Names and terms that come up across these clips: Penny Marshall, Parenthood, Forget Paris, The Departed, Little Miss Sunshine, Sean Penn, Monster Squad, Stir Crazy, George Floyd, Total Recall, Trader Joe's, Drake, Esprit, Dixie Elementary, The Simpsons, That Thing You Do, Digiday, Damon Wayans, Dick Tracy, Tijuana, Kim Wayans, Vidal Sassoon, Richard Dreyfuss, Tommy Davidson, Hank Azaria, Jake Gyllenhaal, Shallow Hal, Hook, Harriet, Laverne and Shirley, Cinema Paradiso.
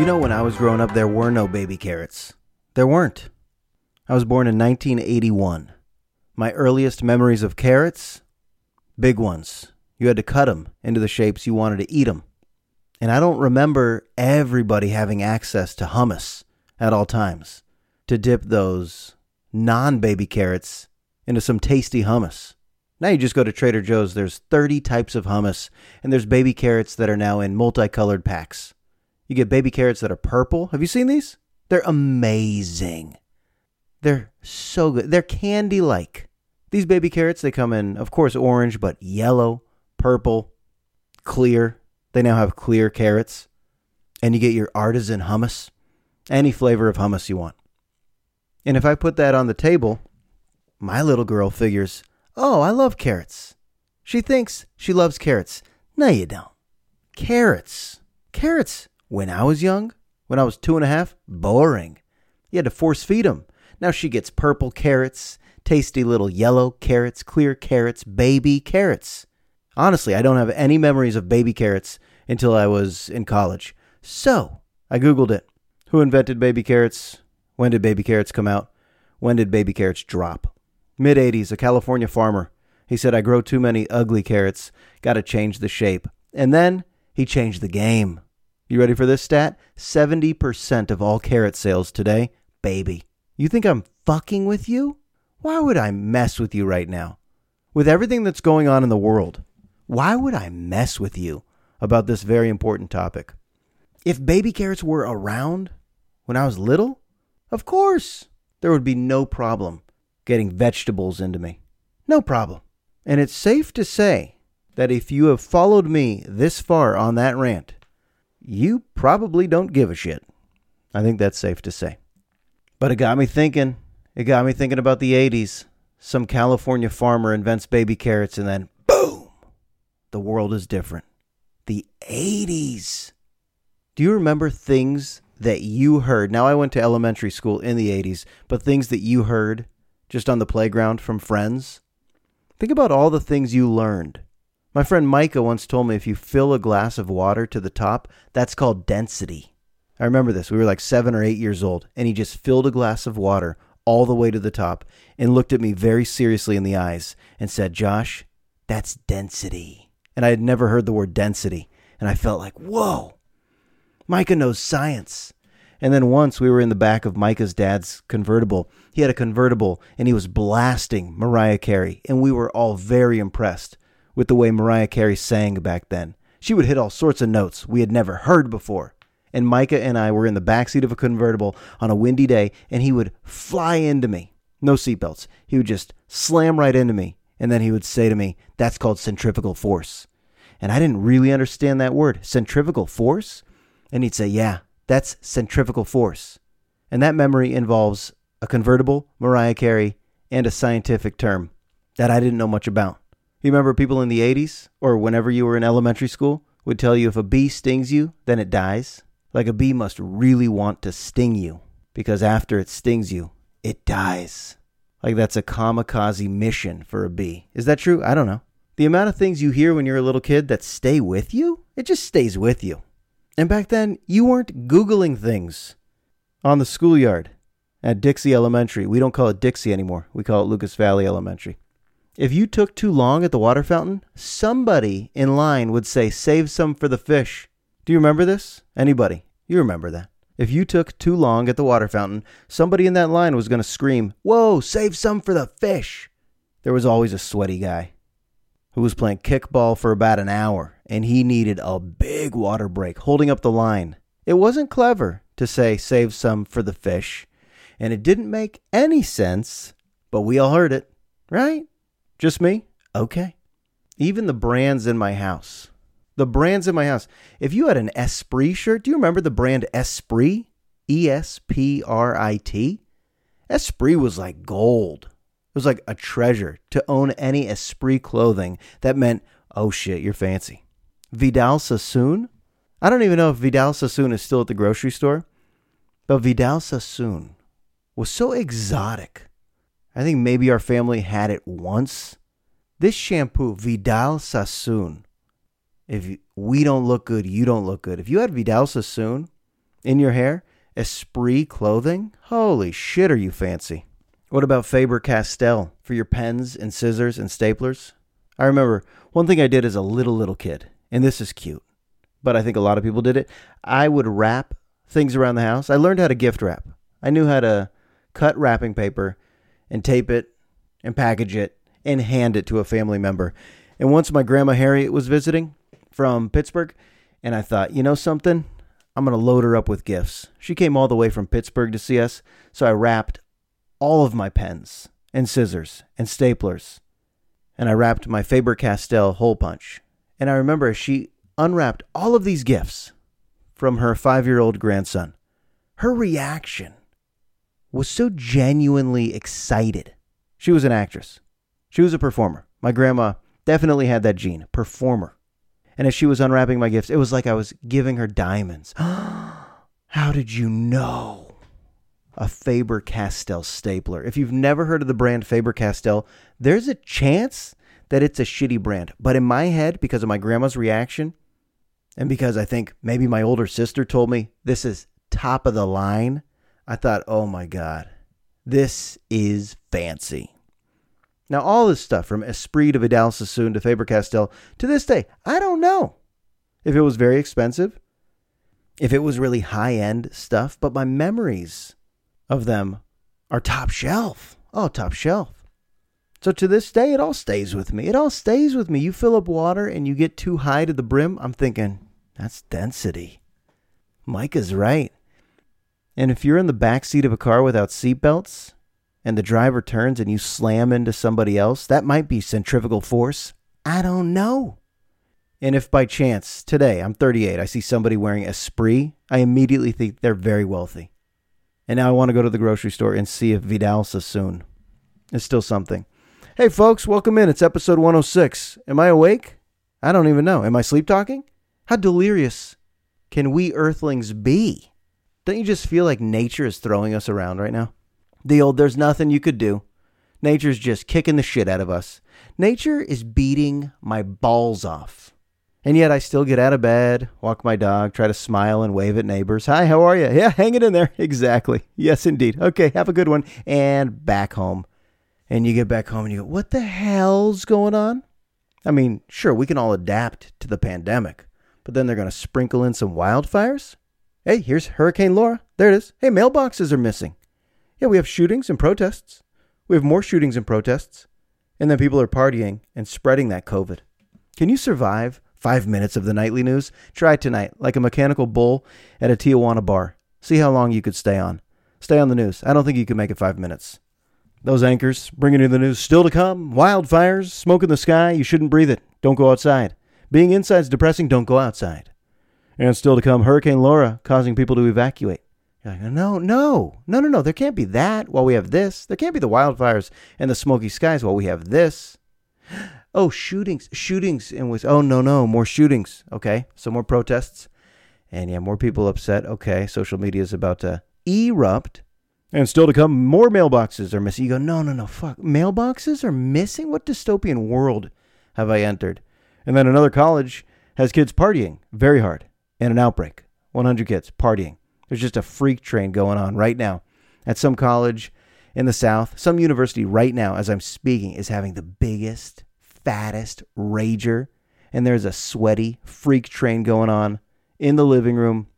You know, when I was growing up, there were no baby carrots. There weren't. I was born in 1981. My earliest memories of carrots, big ones. You had to cut them into the shapes you wanted to eat them. And I don't remember everybody having access to hummus at all times to dip those non-baby carrots into some tasty hummus. Now you just go to Trader Joe's, there's 30 types of hummus, and there's baby carrots that are now in multicolored packs. You get baby carrots that are purple. Have you seen these? They're amazing. They're so good. They're candy-like. These baby carrots, they come in, of course, orange, but yellow, purple, clear. They now have clear carrots. And you get your artisan hummus, any flavor of hummus you want. And if I put that on the table, my little girl figures, oh, I love carrots. She thinks she loves carrots. No, you don't. Carrots. Carrots. When I was young, when I was 2.5, boring. You had to force feed them. Now she gets purple carrots, tasty little yellow carrots, clear carrots, baby carrots. Honestly, I don't have any memories of baby carrots until I was in college. So I Googled it. Who invented baby carrots? When did baby carrots come out? When did baby carrots drop? Mid-'80s, a California farmer. He said, I grow too many ugly carrots. Got to change the shape. And then he changed the game. You ready for this stat? 70% of all carrot sales today, baby. You think I'm fucking with you? Why would I mess with you right now? With everything that's going on in the world, why would I mess with you about this very important topic? If baby carrots were around when I was little, of course, there would be no problem getting vegetables into me. No problem. And it's safe to say that if you have followed me this far on that rant, you probably don't give a shit. I think that's safe to say. But it got me thinking. It got me thinking about the 80s. Some California farmer invents baby carrots and then boom, the world is different. The 80s. Do you remember things that you heard? Now, I went to elementary school in the 80s, but things that you heard just on the playground from friends. Think about all the things you learned. My friend Micah once told me if you fill a glass of water to the top, that's called density. I remember this. We were like 7 or 8 years old, and he just filled a glass of water all the way to the top and looked at me very seriously in the eyes and said, Josh, that's density. And I had never heard the word density, and I felt like, whoa, Micah knows science. And then once we were in the back of Micah's dad's convertible. He had a convertible, and he was blasting Mariah Carey, and we were all very impressed with the way Mariah Carey sang back then. She would hit all sorts of notes we had never heard before. And Micah and I were in the backseat of a convertible on a windy day, and he would fly into me. No seatbelts. He would just slam right into me, and then he would say to me, that's called centrifugal force. And I didn't really understand that word, centrifugal force? And he'd say, yeah, that's centrifugal force. And that memory involves a convertible, Mariah Carey, and a scientific term that I didn't know much about. You remember people in the 80s, or whenever you were in elementary school, would tell you if a bee stings you, then it dies. Like a bee must really want to sting you, because after it stings you, it dies. Like that's a kamikaze mission for a bee. Is that true? I don't know. The amount of things you hear when you're a little kid that stay with you, it just stays with you. And back then, you weren't Googling things on the schoolyard at Dixie Elementary. We don't call it Dixie anymore. We call it Lucas Valley Elementary. If you took too long at the water fountain, somebody in line would say, save some for the fish. Do you remember this? Anybody? You remember that. If you took too long at the water fountain, somebody in that line was going to scream, whoa, save some for the fish. There was always a sweaty guy who was playing kickball for about an hour, and he needed a big water break, holding up the line. It wasn't clever to say, save some for the fish, and it didn't make any sense, but we all heard it, right? Just me? Okay. Even the brands in my house. The brands in my house. If you had an Esprit shirt, do you remember the brand Esprit? E-S-P-R-I-T? Esprit was like gold. It was like a treasure to own any Esprit clothing. That meant, oh shit, you're fancy. Vidal Sassoon? I don't even know if Vidal Sassoon is still at the grocery store, but Vidal Sassoon was so exotic. I think maybe our family had it once. This shampoo, Vidal Sassoon. If we don't look good, you don't look good. If you had Vidal Sassoon, in your hair? Esprit clothing? Holy shit, are you fancy? What about Faber-Castell for your pens and scissors and staplers? I remember one thing I did as a little kid, and this is cute, but I think a lot of people did it. I would wrap things around the house. I learned how to gift wrap. I knew how to cut wrapping paper and tape it and package it and hand it to a family member. And once my grandma Harriet was visiting from Pittsburgh, and I thought, you know something? I'm going to load her up with gifts. She came all the way from Pittsburgh to see us, so I wrapped all of my pens and scissors and staplers, and I wrapped my Faber-Castell hole punch. And I remember as she unwrapped all of these gifts from her 5-year-old grandson, her reaction was so genuinely excited. She was an actress. She was a performer. My grandma definitely had that gene, performer. And as she was unwrapping my gifts, it was like I was giving her diamonds. How did you know? A Faber-Castell stapler. If you've never heard of the brand Faber-Castell, there's a chance that it's a shitty brand. But in my head, because of my grandma's reaction, and because I think maybe my older sister told me this is top of the line, I thought, oh my God, this is fancy. Now, all this stuff from Esprit to Vidal Sassoon to Faber-Castell, to this day, I don't know if it was very expensive, if it was really high-end stuff, but my memories of them are top shelf. Oh, top shelf. So to this day, it all stays with me. It all stays with me. You fill up water and you get too high to the brim, I'm thinking, that's density. Micah's right. And if you're in the backseat of a car without seatbelts, and the driver turns and you slam into somebody else, that might be centrifugal force. I don't know. And if by chance, today, I'm 38, I see somebody wearing Esprit, I immediately think they're very wealthy. And now I want to go to the grocery store and see if Vidal Sassoon is still something. Hey folks, welcome in. It's episode 106. Am I awake? I don't even know. Am I sleep talking? How delirious can we earthlings be? Don't you just feel like nature is throwing us around right now? The old, there's nothing you could do. Nature's just kicking the shit out of us. Nature is beating my balls off. And yet I still get out of bed, walk my dog, try to smile and wave at neighbors. Hi, how are you? Yeah, hang it in there. Exactly. Yes, indeed. Okay, have a good one. And back home. And you get back home and you go, what the hell's going on? I mean, sure, we can all adapt to the pandemic, but then they're going to sprinkle in some wildfires? Hey, here's Hurricane Laura. There it is. Hey, mailboxes are missing. Yeah, we have shootings and protests. We have more shootings and protests. And then people are partying and spreading that COVID. Can you survive 5 minutes of the nightly news? Try tonight, like a mechanical bull at a Tijuana bar. See how long you could stay on. Stay on the news. I don't think you could make it 5 minutes. Those anchors bringing you the news still to come. Wildfires, smoke in the sky. You shouldn't breathe it. Don't go outside. Being inside is depressing. Don't go outside. And still to come, Hurricane Laura causing people to evacuate. You're like, no. There can't be that while we have this. There can't be the wildfires and the smoky skies while we have this. Oh, shootings. And with, oh, no, more shootings. Okay, so more protests. And yeah, more people upset. Okay, social media is about to erupt. And still to come, more mailboxes are missing. You go, no, fuck. Mailboxes are missing? What dystopian world have I entered? And then another college has kids partying very hard and an outbreak. 100 kids partying. There's just a freak train going on right now at some college in the South. Some university right now, as I'm speaking, is having the biggest, fattest rager. And there's a sweaty freak train going on in the living room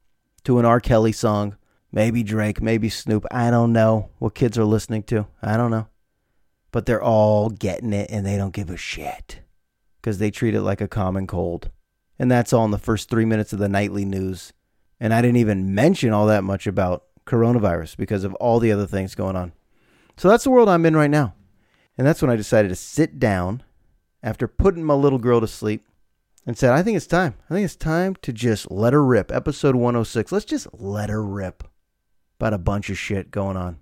to an R. Kelly song. Maybe Drake, maybe Snoop. I don't know what kids are listening to. I don't know. But they're all getting it and they don't give a shit because they treat it like a common cold. And that's all in the first 3 minutes of the nightly news. And I didn't even mention all that much about coronavirus because of all the other things going on. So that's the world I'm in right now. And that's when I decided to sit down after putting my little girl to sleep and said, I think it's time. I think it's time to just let her rip. Episode 106. Let's just let her rip about a bunch of shit going on.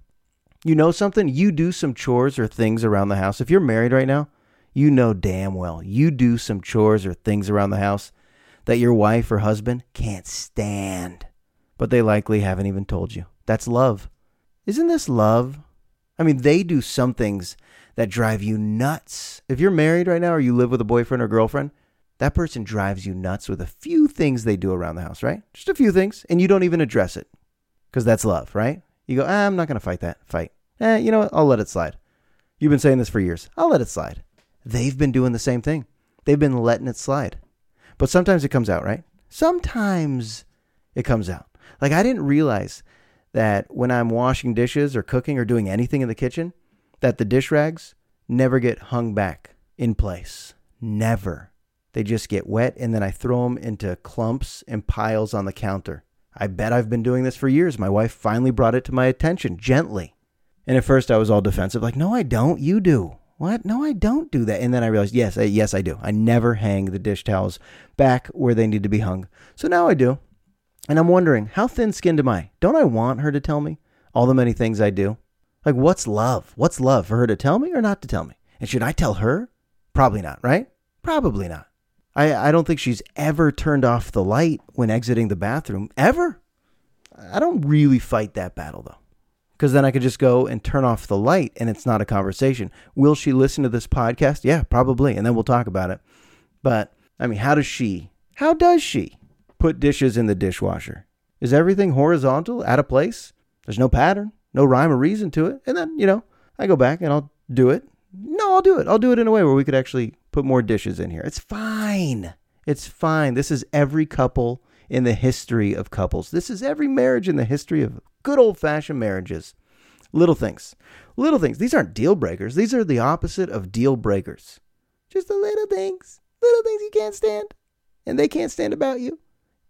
You know something? You do some chores or things around the house. If you're married right now, you know damn well you do some chores or things around the house that your wife or husband can't stand, but they likely haven't even told you. That's love. Isn't this love? I mean, they do some things that drive you nuts. If you're married right now or you live with a boyfriend or girlfriend, that person drives you nuts with a few things they do around the house, right? Just a few things, and you don't even address it because that's love, right? You go, I'm not going to fight that fight. You know what? I'll let it slide. You've been saying this for years. I'll let it slide. They've been doing the same thing. They've been letting it slide. But sometimes it comes out, right? Sometimes it comes out. Like, I didn't realize that when I'm washing dishes or cooking or doing anything in the kitchen, that the dish rags never get hung back in place. Never. They just get wet, and then I throw them into clumps and piles on the counter. I bet I've been doing this for years. My wife finally brought it to my attention, gently. And at first I was all defensive, like, no, I don't. You do. What? No, I don't do that. And then I realized, yes, I do. I never hang the dish towels back where they need to be hung. So now I do. And I'm wondering, how thin-skinned am I? Don't I want her to tell me all the many things I do? Like, what's love? What's love, for her to tell me or not to tell me? And should I tell her? Probably not, right? Probably not. I don't think she's ever turned off the light when exiting the bathroom, ever. I don't really fight that battle, though, because then I could just go and turn off the light, and it's not a conversation. Will she listen to this podcast? Yeah, probably, and then we'll talk about it. But, I mean, how does she put dishes in the dishwasher? Is everything horizontal, out of place? There's no pattern, no rhyme or reason to it. And then, you know, I go back and I'll do it. No, I'll do it. I'll do it in a way where we could actually put more dishes in here. It's fine. It's fine. This is every couple in the history of couples. This is every marriage in the history of good old-fashioned marriages. Little things. Little things. These aren't deal breakers. These are the opposite of deal breakers. Just the little things. Little things you can't stand. And they can't stand about you.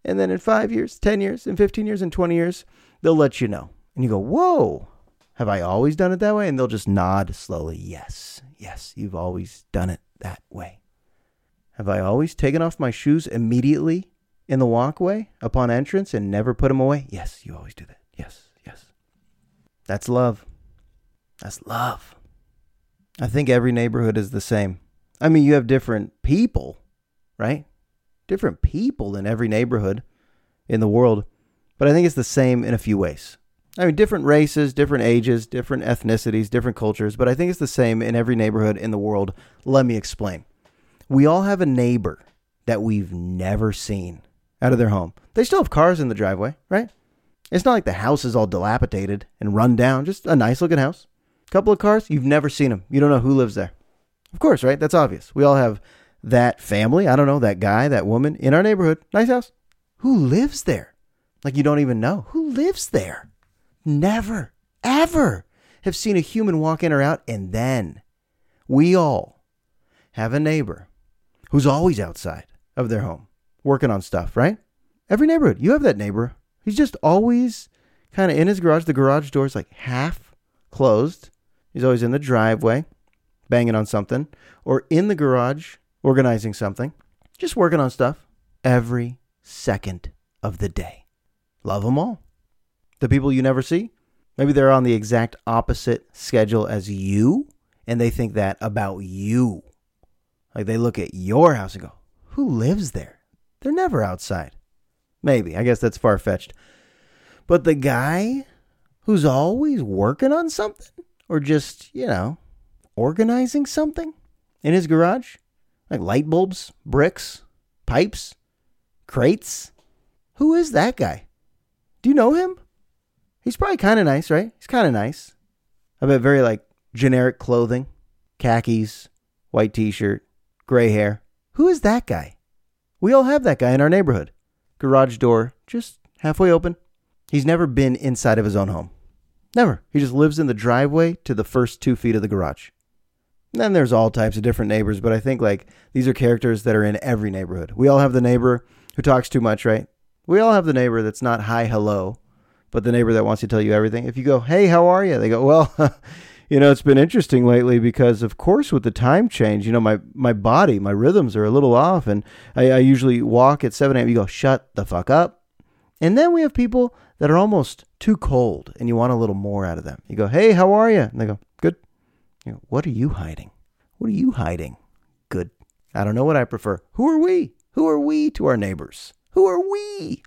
And then in 5 years, 10 years, and 15 years, and 20 years, they'll let you know. And you go, whoa, have I always done it that way? And they'll just nod slowly. Yes, you've always done it that way. Have I always taken off my shoes immediately in the walkway upon entrance and never put them away? Yes, you always do that. Yes. That's love. That's love. I think every neighborhood is the same. I mean, you have different people, right? Different people in every neighborhood in the world, but I think it's the same in a few ways. I mean, different races, different ages, different ethnicities, different cultures, but I think it's the same in every neighborhood in the world. Let me explain. We all have a neighbor that we've never seen out of their home. They still have cars in the driveway, right? It's not like the house is all dilapidated and run down, just a nice looking house. A couple of cars, you've never seen them. You don't know who lives there. Of course, right? That's obvious. We all have that family, I don't know, that guy, that woman in our neighborhood, nice house. Who lives there? Like, you don't even know. Who lives there? Never, ever have seen a human walk in or out. And then we all have a neighbor who's always outside of their home, working on stuff, right? Every neighborhood, you have that neighbor. He's just always kind of in his garage. The garage door's like half closed. He's always in the driveway, banging on something, or in the garage, organizing something, just working on stuff every second of the day. Love them all. The people you never see, maybe they're on the exact opposite schedule as you, and they think that about you. Like, they look at your house and go, who lives there? They're never outside. Maybe. I guess that's far-fetched. But the guy who's always working on something, or just, you know, organizing something in his garage, like light bulbs, bricks, pipes, crates. Who is that guy? Do you know him? He's probably kind of nice, right? He's kind of nice. I bet very, like, generic clothing. Khakis, white t-shirt, gray hair. Who is that guy? We all have that guy in our neighborhood. Garage door, just halfway open. He's never been inside of his own home. Never. He just lives in the driveway to the first 2 feet of the garage. And then there's all types of different neighbors, but I think, like, these are characters that are in every neighborhood. We all have the neighbor who talks too much, right? We all have the neighbor that's not hi, hello, but the neighbor that wants to tell you everything. If you go, hey, how are you? They go, well, you know, it's been interesting lately because, of course, with the time change, you know, my body, my rhythms are a little off, and I usually walk at 7 a.m. You go, shut the fuck up. And then we have people that are almost too cold, and you want a little more out of them. You go, hey, how are you? And they go, good. You know, what are you hiding? What are you hiding? Good. I don't know what I prefer. Who are we? Who are we to our neighbors? Who are we?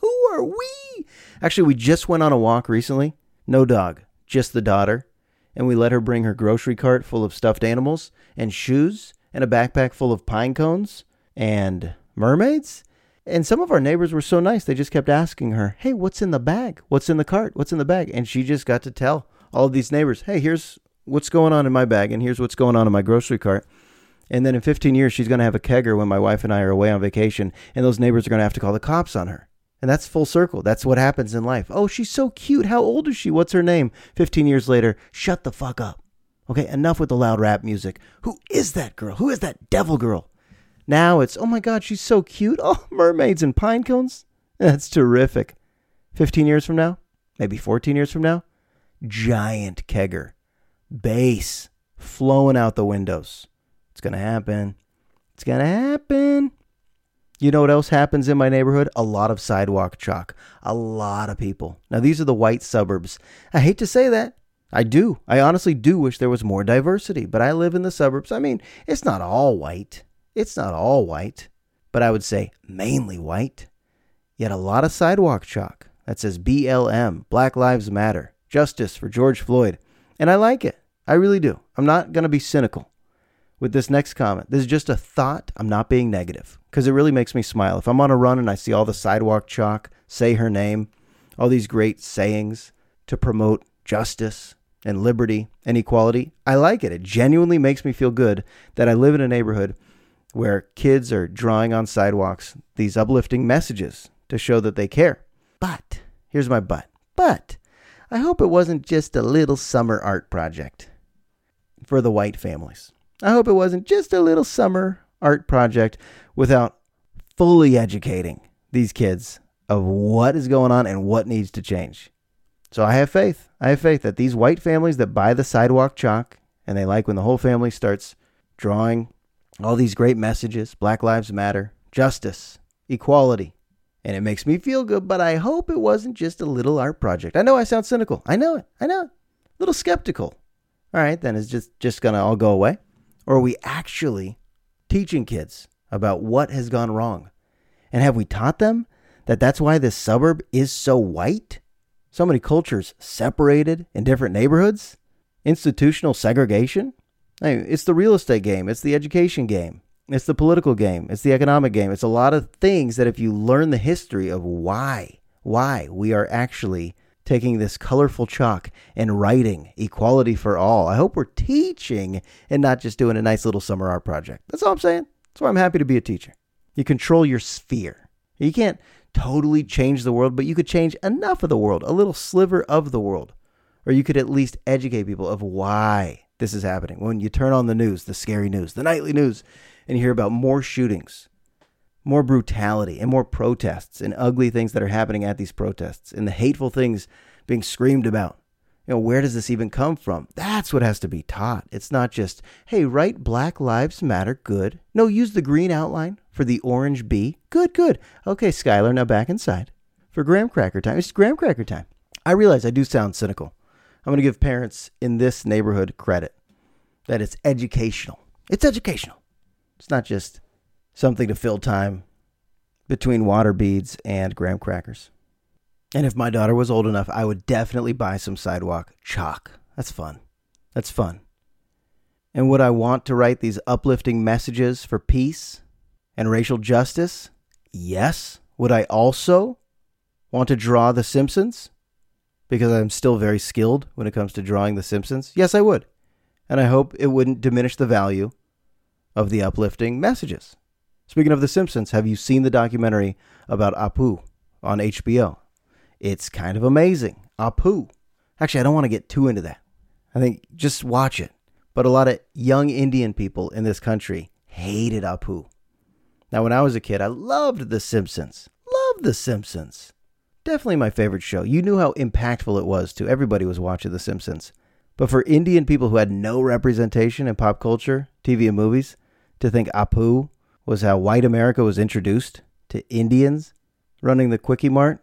Who are we? Actually, we just went on a walk recently. No dog, just the daughter. And we let her bring her grocery cart full of stuffed animals and shoes and a backpack full of pine cones and mermaids. And some of our neighbors were so nice, they just kept asking her, hey, what's in the bag? What's in the cart? What's in the bag? And she just got to tell all of these neighbors, hey, here's what's going on in my bag, and here's what's going on in my grocery cart. And then in 15 years, she's going to have a kegger when my wife and I are away on vacation, and those neighbors are going to have to call the cops on her. And that's full circle. That's what happens in life. Oh, she's so cute. How old is she? What's her name? 15 years later, shut the fuck up. Okay, enough with the loud rap music. Who is that girl? Who is that devil girl? Now it's, oh my God, she's so cute. Oh, mermaids and pine cones. That's terrific. 15 years from now, maybe 14 years from now, giant kegger, bass flowing out the windows. It's going to happen. It's going to happen. You know what else happens in my neighborhood? A lot of sidewalk chalk. A lot of people. Now, these are the white suburbs. I hate to say that. I do. I honestly do wish there was more diversity, but I live in the suburbs. I mean, it's not all white. It's not all white, but I would say mainly white. Yet a lot of sidewalk chalk that says BLM, Black Lives Matter, Justice for George Floyd. And I like it. I really do. I'm not going to be cynical with this next comment. This is just a thought. I'm not being negative because it really makes me smile. If I'm on a run and I see all the sidewalk chalk, say her name, all these great sayings to promote justice and liberty and equality, I like it. It genuinely makes me feel good that I live in a neighborhood where kids are drawing on sidewalks these uplifting messages to show that they care. But, here's my but. But, I hope it wasn't just a little summer art project for the white families. I hope it wasn't just a little summer art project without fully educating these kids of what is going on and what needs to change. So I have faith. I have faith that these white families that buy the sidewalk chalk, and they like when the whole family starts drawing all these great messages, Black Lives Matter, justice, equality, and it makes me feel good, but I hope it wasn't just a little art project. I know I sound cynical. I know it. A little skeptical. All right, then it's just going to all go away. Or are we actually teaching kids about what has gone wrong? And have we taught them that that's why this suburb is so white? So many cultures separated in different neighborhoods? Institutional segregation? I mean, it's the real estate game. It's the education game. It's the political game. It's the economic game. It's a lot of things that if you learn the history of why we are actually taking this colorful chalk and writing equality for all. I hope we're teaching and not just doing a nice little summer art project. That's all I'm saying. That's why I'm happy to be a teacher. You control your sphere. You can't totally change the world, but you could change enough of the world, a little sliver of the world, or you could at least educate people of why this is happening. When you turn on the news, the scary news, the nightly news, and you hear about more shootings, more brutality, and more protests and ugly things that are happening at these protests and the hateful things being screamed about. You know, where does this even come from? That's what has to be taught. It's not just, hey, write Black Lives Matter, good. No, use the green outline for the orange B. Good. Okay, Skylar, now back inside for graham cracker time. It's graham cracker time. I realize I do sound cynical. I'm going to give parents in this neighborhood credit that it's educational. It's educational. It's not just something to fill time between water beads and graham crackers. And if my daughter was old enough, I would definitely buy some sidewalk chalk. That's fun. And would I want to write these uplifting messages for peace and racial justice? Yes. Would I also want to draw The Simpsons? Because I'm still very skilled when it comes to drawing The Simpsons. Yes, I would. And I hope it wouldn't diminish the value of the uplifting messages. Speaking of The Simpsons, have you seen the documentary about Apu on HBO? It's kind of amazing. Apu. Actually, I don't want to get too into that. I think just watch it. But a lot of young Indian people in this country hated Apu. Now, when I was a kid, I loved The Simpsons. Definitely my favorite show. You knew how impactful it was to everybody who was watching The Simpsons. But for Indian people who had no representation in pop culture, TV and movies, to think Apu was how white America was introduced to Indians running the Quickie Mart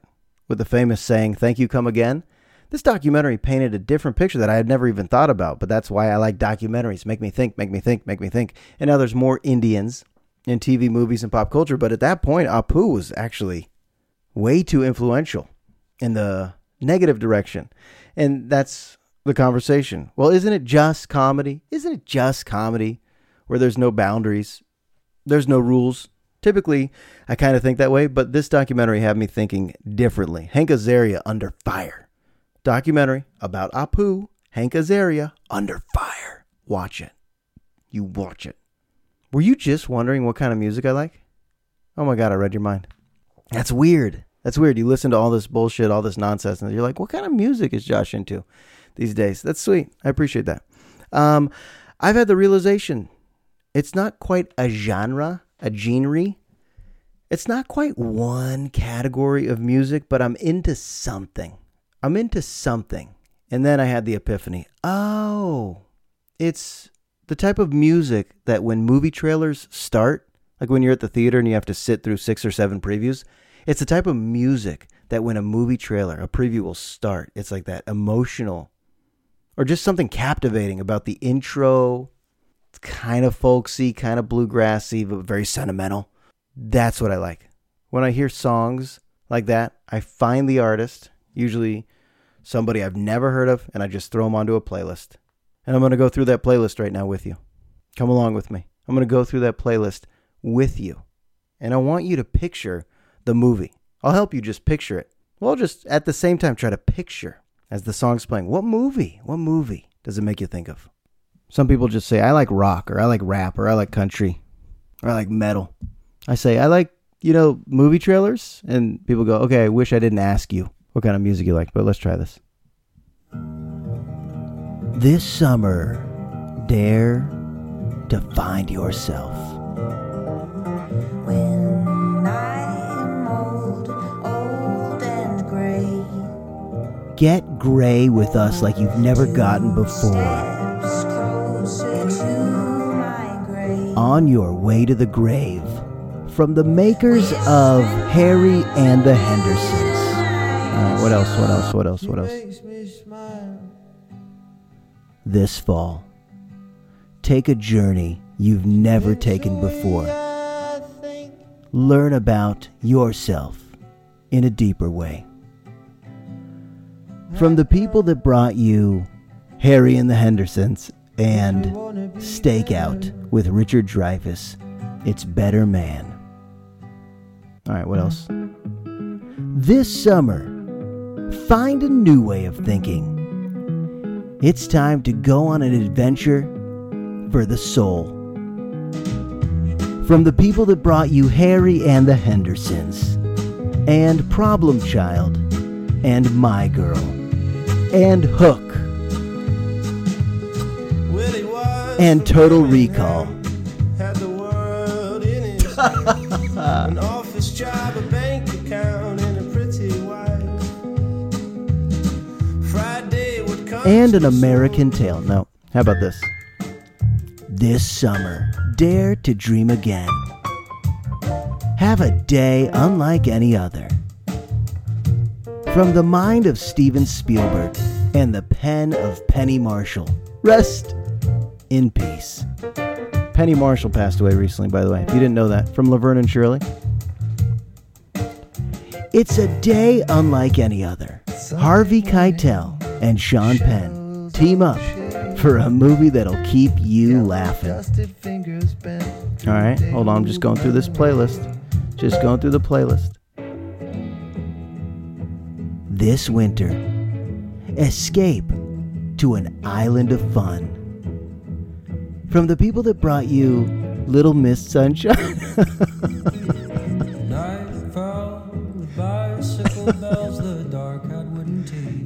with the famous saying, thank you, come again. This documentary painted a different picture that I had never even thought about, but that's why I like documentaries. Make me think. And now there's more Indians in TV, movies, and pop culture. But at that point, Apu was actually way too influential in the negative direction. And that's the conversation. Well, isn't it just comedy? Where there's no boundaries, there's no rules, Typically, I kind of think that way, but this documentary had me thinking differently. Hank Azaria under fire. Documentary about Apu, Hank Azaria under fire. Watch it. You watch it. Were you just wondering what kind of music I like? Oh my God, I read your mind. That's weird. That's weird. You listen to all this bullshit, all this nonsense, and you're like, what kind of music is Josh into these days? That's sweet. I appreciate that. I've had the realization it's not quite a genre, a genre. It's not quite one category of music, but I'm into something. I'm into something. And then I had the epiphany. Oh, it's the type of music that when movie trailers start, like when you're at the theater and you have to sit through 6 or 7 previews, it's the type of music that when a movie trailer, a preview will start, it's like that emotional or just something captivating about the intro. It's kind of folksy, kind of bluegrassy, but very sentimental. That's what I like. When I hear songs like that, I find the artist, usually somebody I've never heard of, and I just throw them onto a playlist. And I'm going to go through that playlist right now with you. Come along with me. I'm going to go through that playlist with you. And I want you to picture the movie. I'll help you just picture it. We'll just at the same time try to picture as the song's playing. What movie does it make you think of? Some people just say, I like rock, or I like rap, or I like country, or I like metal. I say, I like, movie trailers. And people go, okay, I wish I didn't ask you what kind of music you like, but let's try this. This summer, dare to find yourself. When I am old and gray. Get gray with us like you've never gotten before. On your way to the grave, from the makers of Harry and the Hendersons. What else? This fall, take a journey you've never taken before. Learn about yourself in a deeper way. From the people that brought you Harry and the Hendersons and Stakeout with Richard Dreyfuss, it's Better Man. All right, what else? This summer, find a new way of thinking. It's time to go on an adventure for the soul. From the people that brought you Harry and the Hendersons, and Problem Child, and My Girl, and Hook, and Total Recall. Had the world in it. An office job, a bank account, and a pretty wife. Friday would come. And An American Tail. Now, how about this? This summer, dare to dream again. Have a day unlike any other. From the mind of Steven Spielberg and the pen of Penny Marshall. Rest in peace. Penny Marshall passed away recently, by the way, if you didn't know that, from Laverne and Shirley. It's a day unlike any other. Harvey Keitel and Sean Penn team up for a movie that'll keep you laughing. All right, hold on, I'm just going through this playlist. Just going through the playlist. This winter, escape to an island of fun. From the people that brought you Little Miss Sunshine.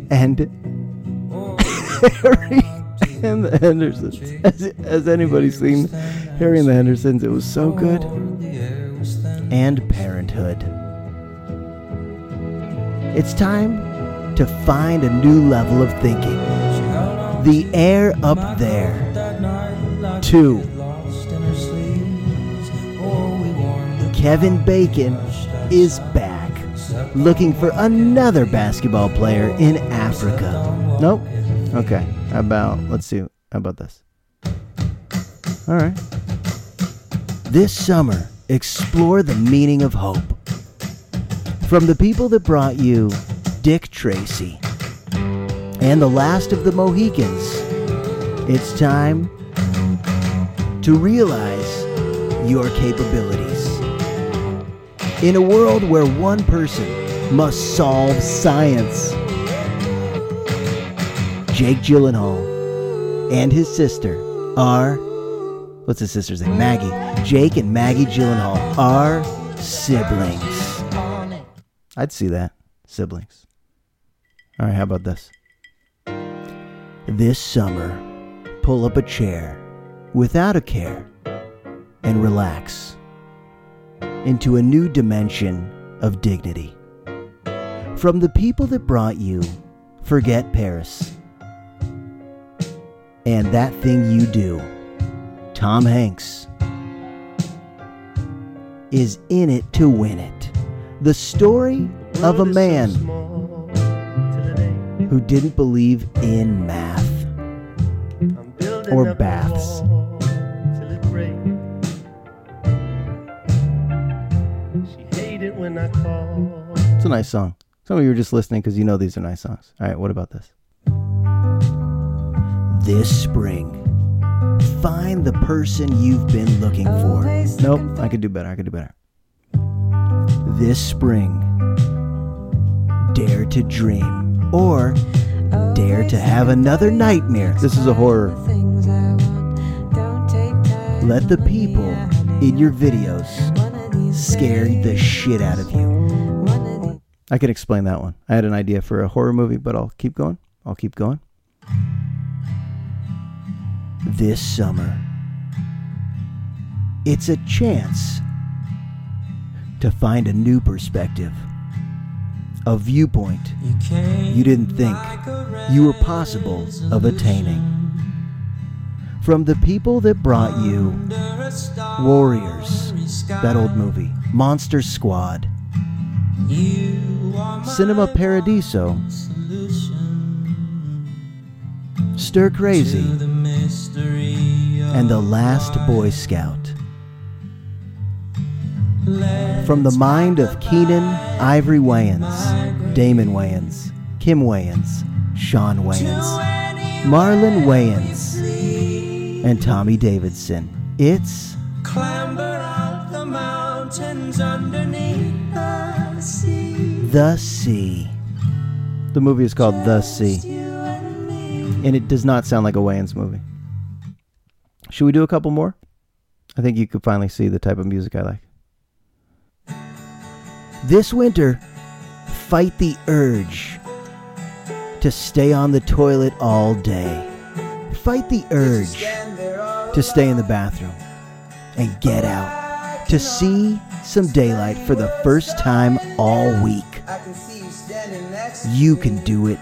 And Harry and the Hendersons. Has anybody seen Harry and the Hendersons? It was so good. And Parenthood. It's time to find a new level of thinking. The air up there. 2. Kevin Bacon is back, looking for another basketball player in Africa. Nope. Okay. How about this? All right. This summer, explore the meaning of hope. From the people that brought you Dick Tracy and The Last of the Mohicans, it's time to realize your capabilities. in a world where one person must solve science. Jake Gyllenhaal and his sister are... What's his sister's name? Maggie. Jake and Maggie Gyllenhaal are siblings. I'd see that. Siblings. All right, how about this? This summer, pull up a chair without a care and relax into a new dimension of dignity. From the people that brought you, forget Paris. And That Thing You Do, Tom Hanks, is in it to win it. The story of a man who didn't believe in math or baths. It's a nice song. Some of you were just listening because you know these are nice songs. All right, what about this? This spring, find the person you've been looking for. Nope, I could do better. This spring, dare to dream or dare to have another nightmare. This is a horror. Let the people in your videos scare the shit out of you. I could explain that one. I had an idea for a horror movie, but I'll keep going. This summer, it's a chance to find a new perspective, a viewpoint you didn't think you were possible of attaining. From the people that brought you Warriors, that old movie, Monster Squad, Cinema Paradiso, Stir Crazy, and The Last Boy Scout. From the mind of Keenan Ivory Wayans, Damon Wayans, Kim Wayans, Sean Wayans, Marlon Wayans, and Tommy Davidson. It's Clamber Up the Mountains Underneath the Sea. The movie is called The Sea. And it does not sound like a Wayans movie. Should we do a couple more? I think you could finally see the type of music I like. This winter, fight the urge to stay on the toilet all day. Fight the urge to stay in the bathroom and get out to see some daylight for the first time all week. You can do it.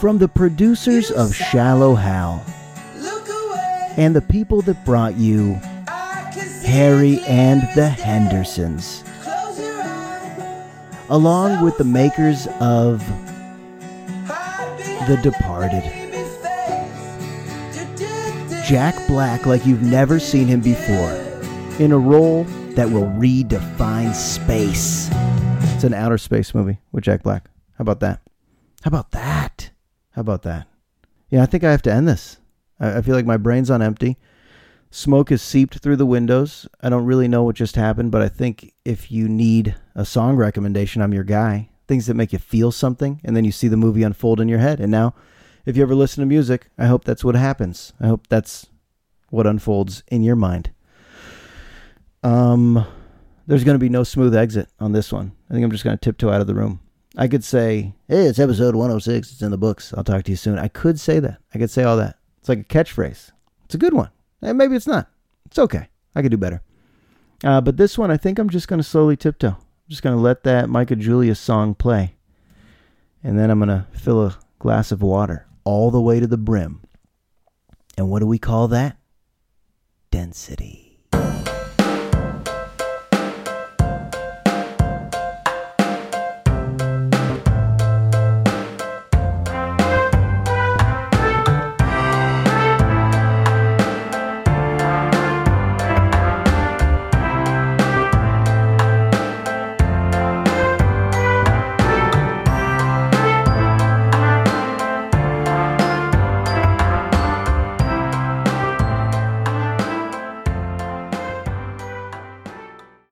From the producers of Shallow Hal and the people that brought you Harry and the Hendersons, along with the makers of The Departed. Jack Black, like you've never seen him before, in a role that will redefine space. It's an outer space movie with Jack Black. How about that? Yeah, I think I have to end this. I feel like my brain's on empty. Smoke has seeped through the windows. I don't really know what just happened, but I think if you need a song recommendation, I'm your guy. Things that make you feel something, and then you see the movie unfold in your head. And now, if you ever listen to music, I hope that's what happens. I hope that's what unfolds in your mind. There's going to be no smooth exit on this one. I think I'm just going to tiptoe out of the room. I could say, hey, it's episode 106. It's in the books. I'll talk to you soon. I could say that. I could say all that. It's like a catchphrase. It's a good one. And maybe it's not. It's okay. I could do better. But this one, I think I'm just going to slowly tiptoe. I'm just going to let that Micah Julius song play. And then I'm going to fill a glass of water all the way to the brim. And what do we call that? Density.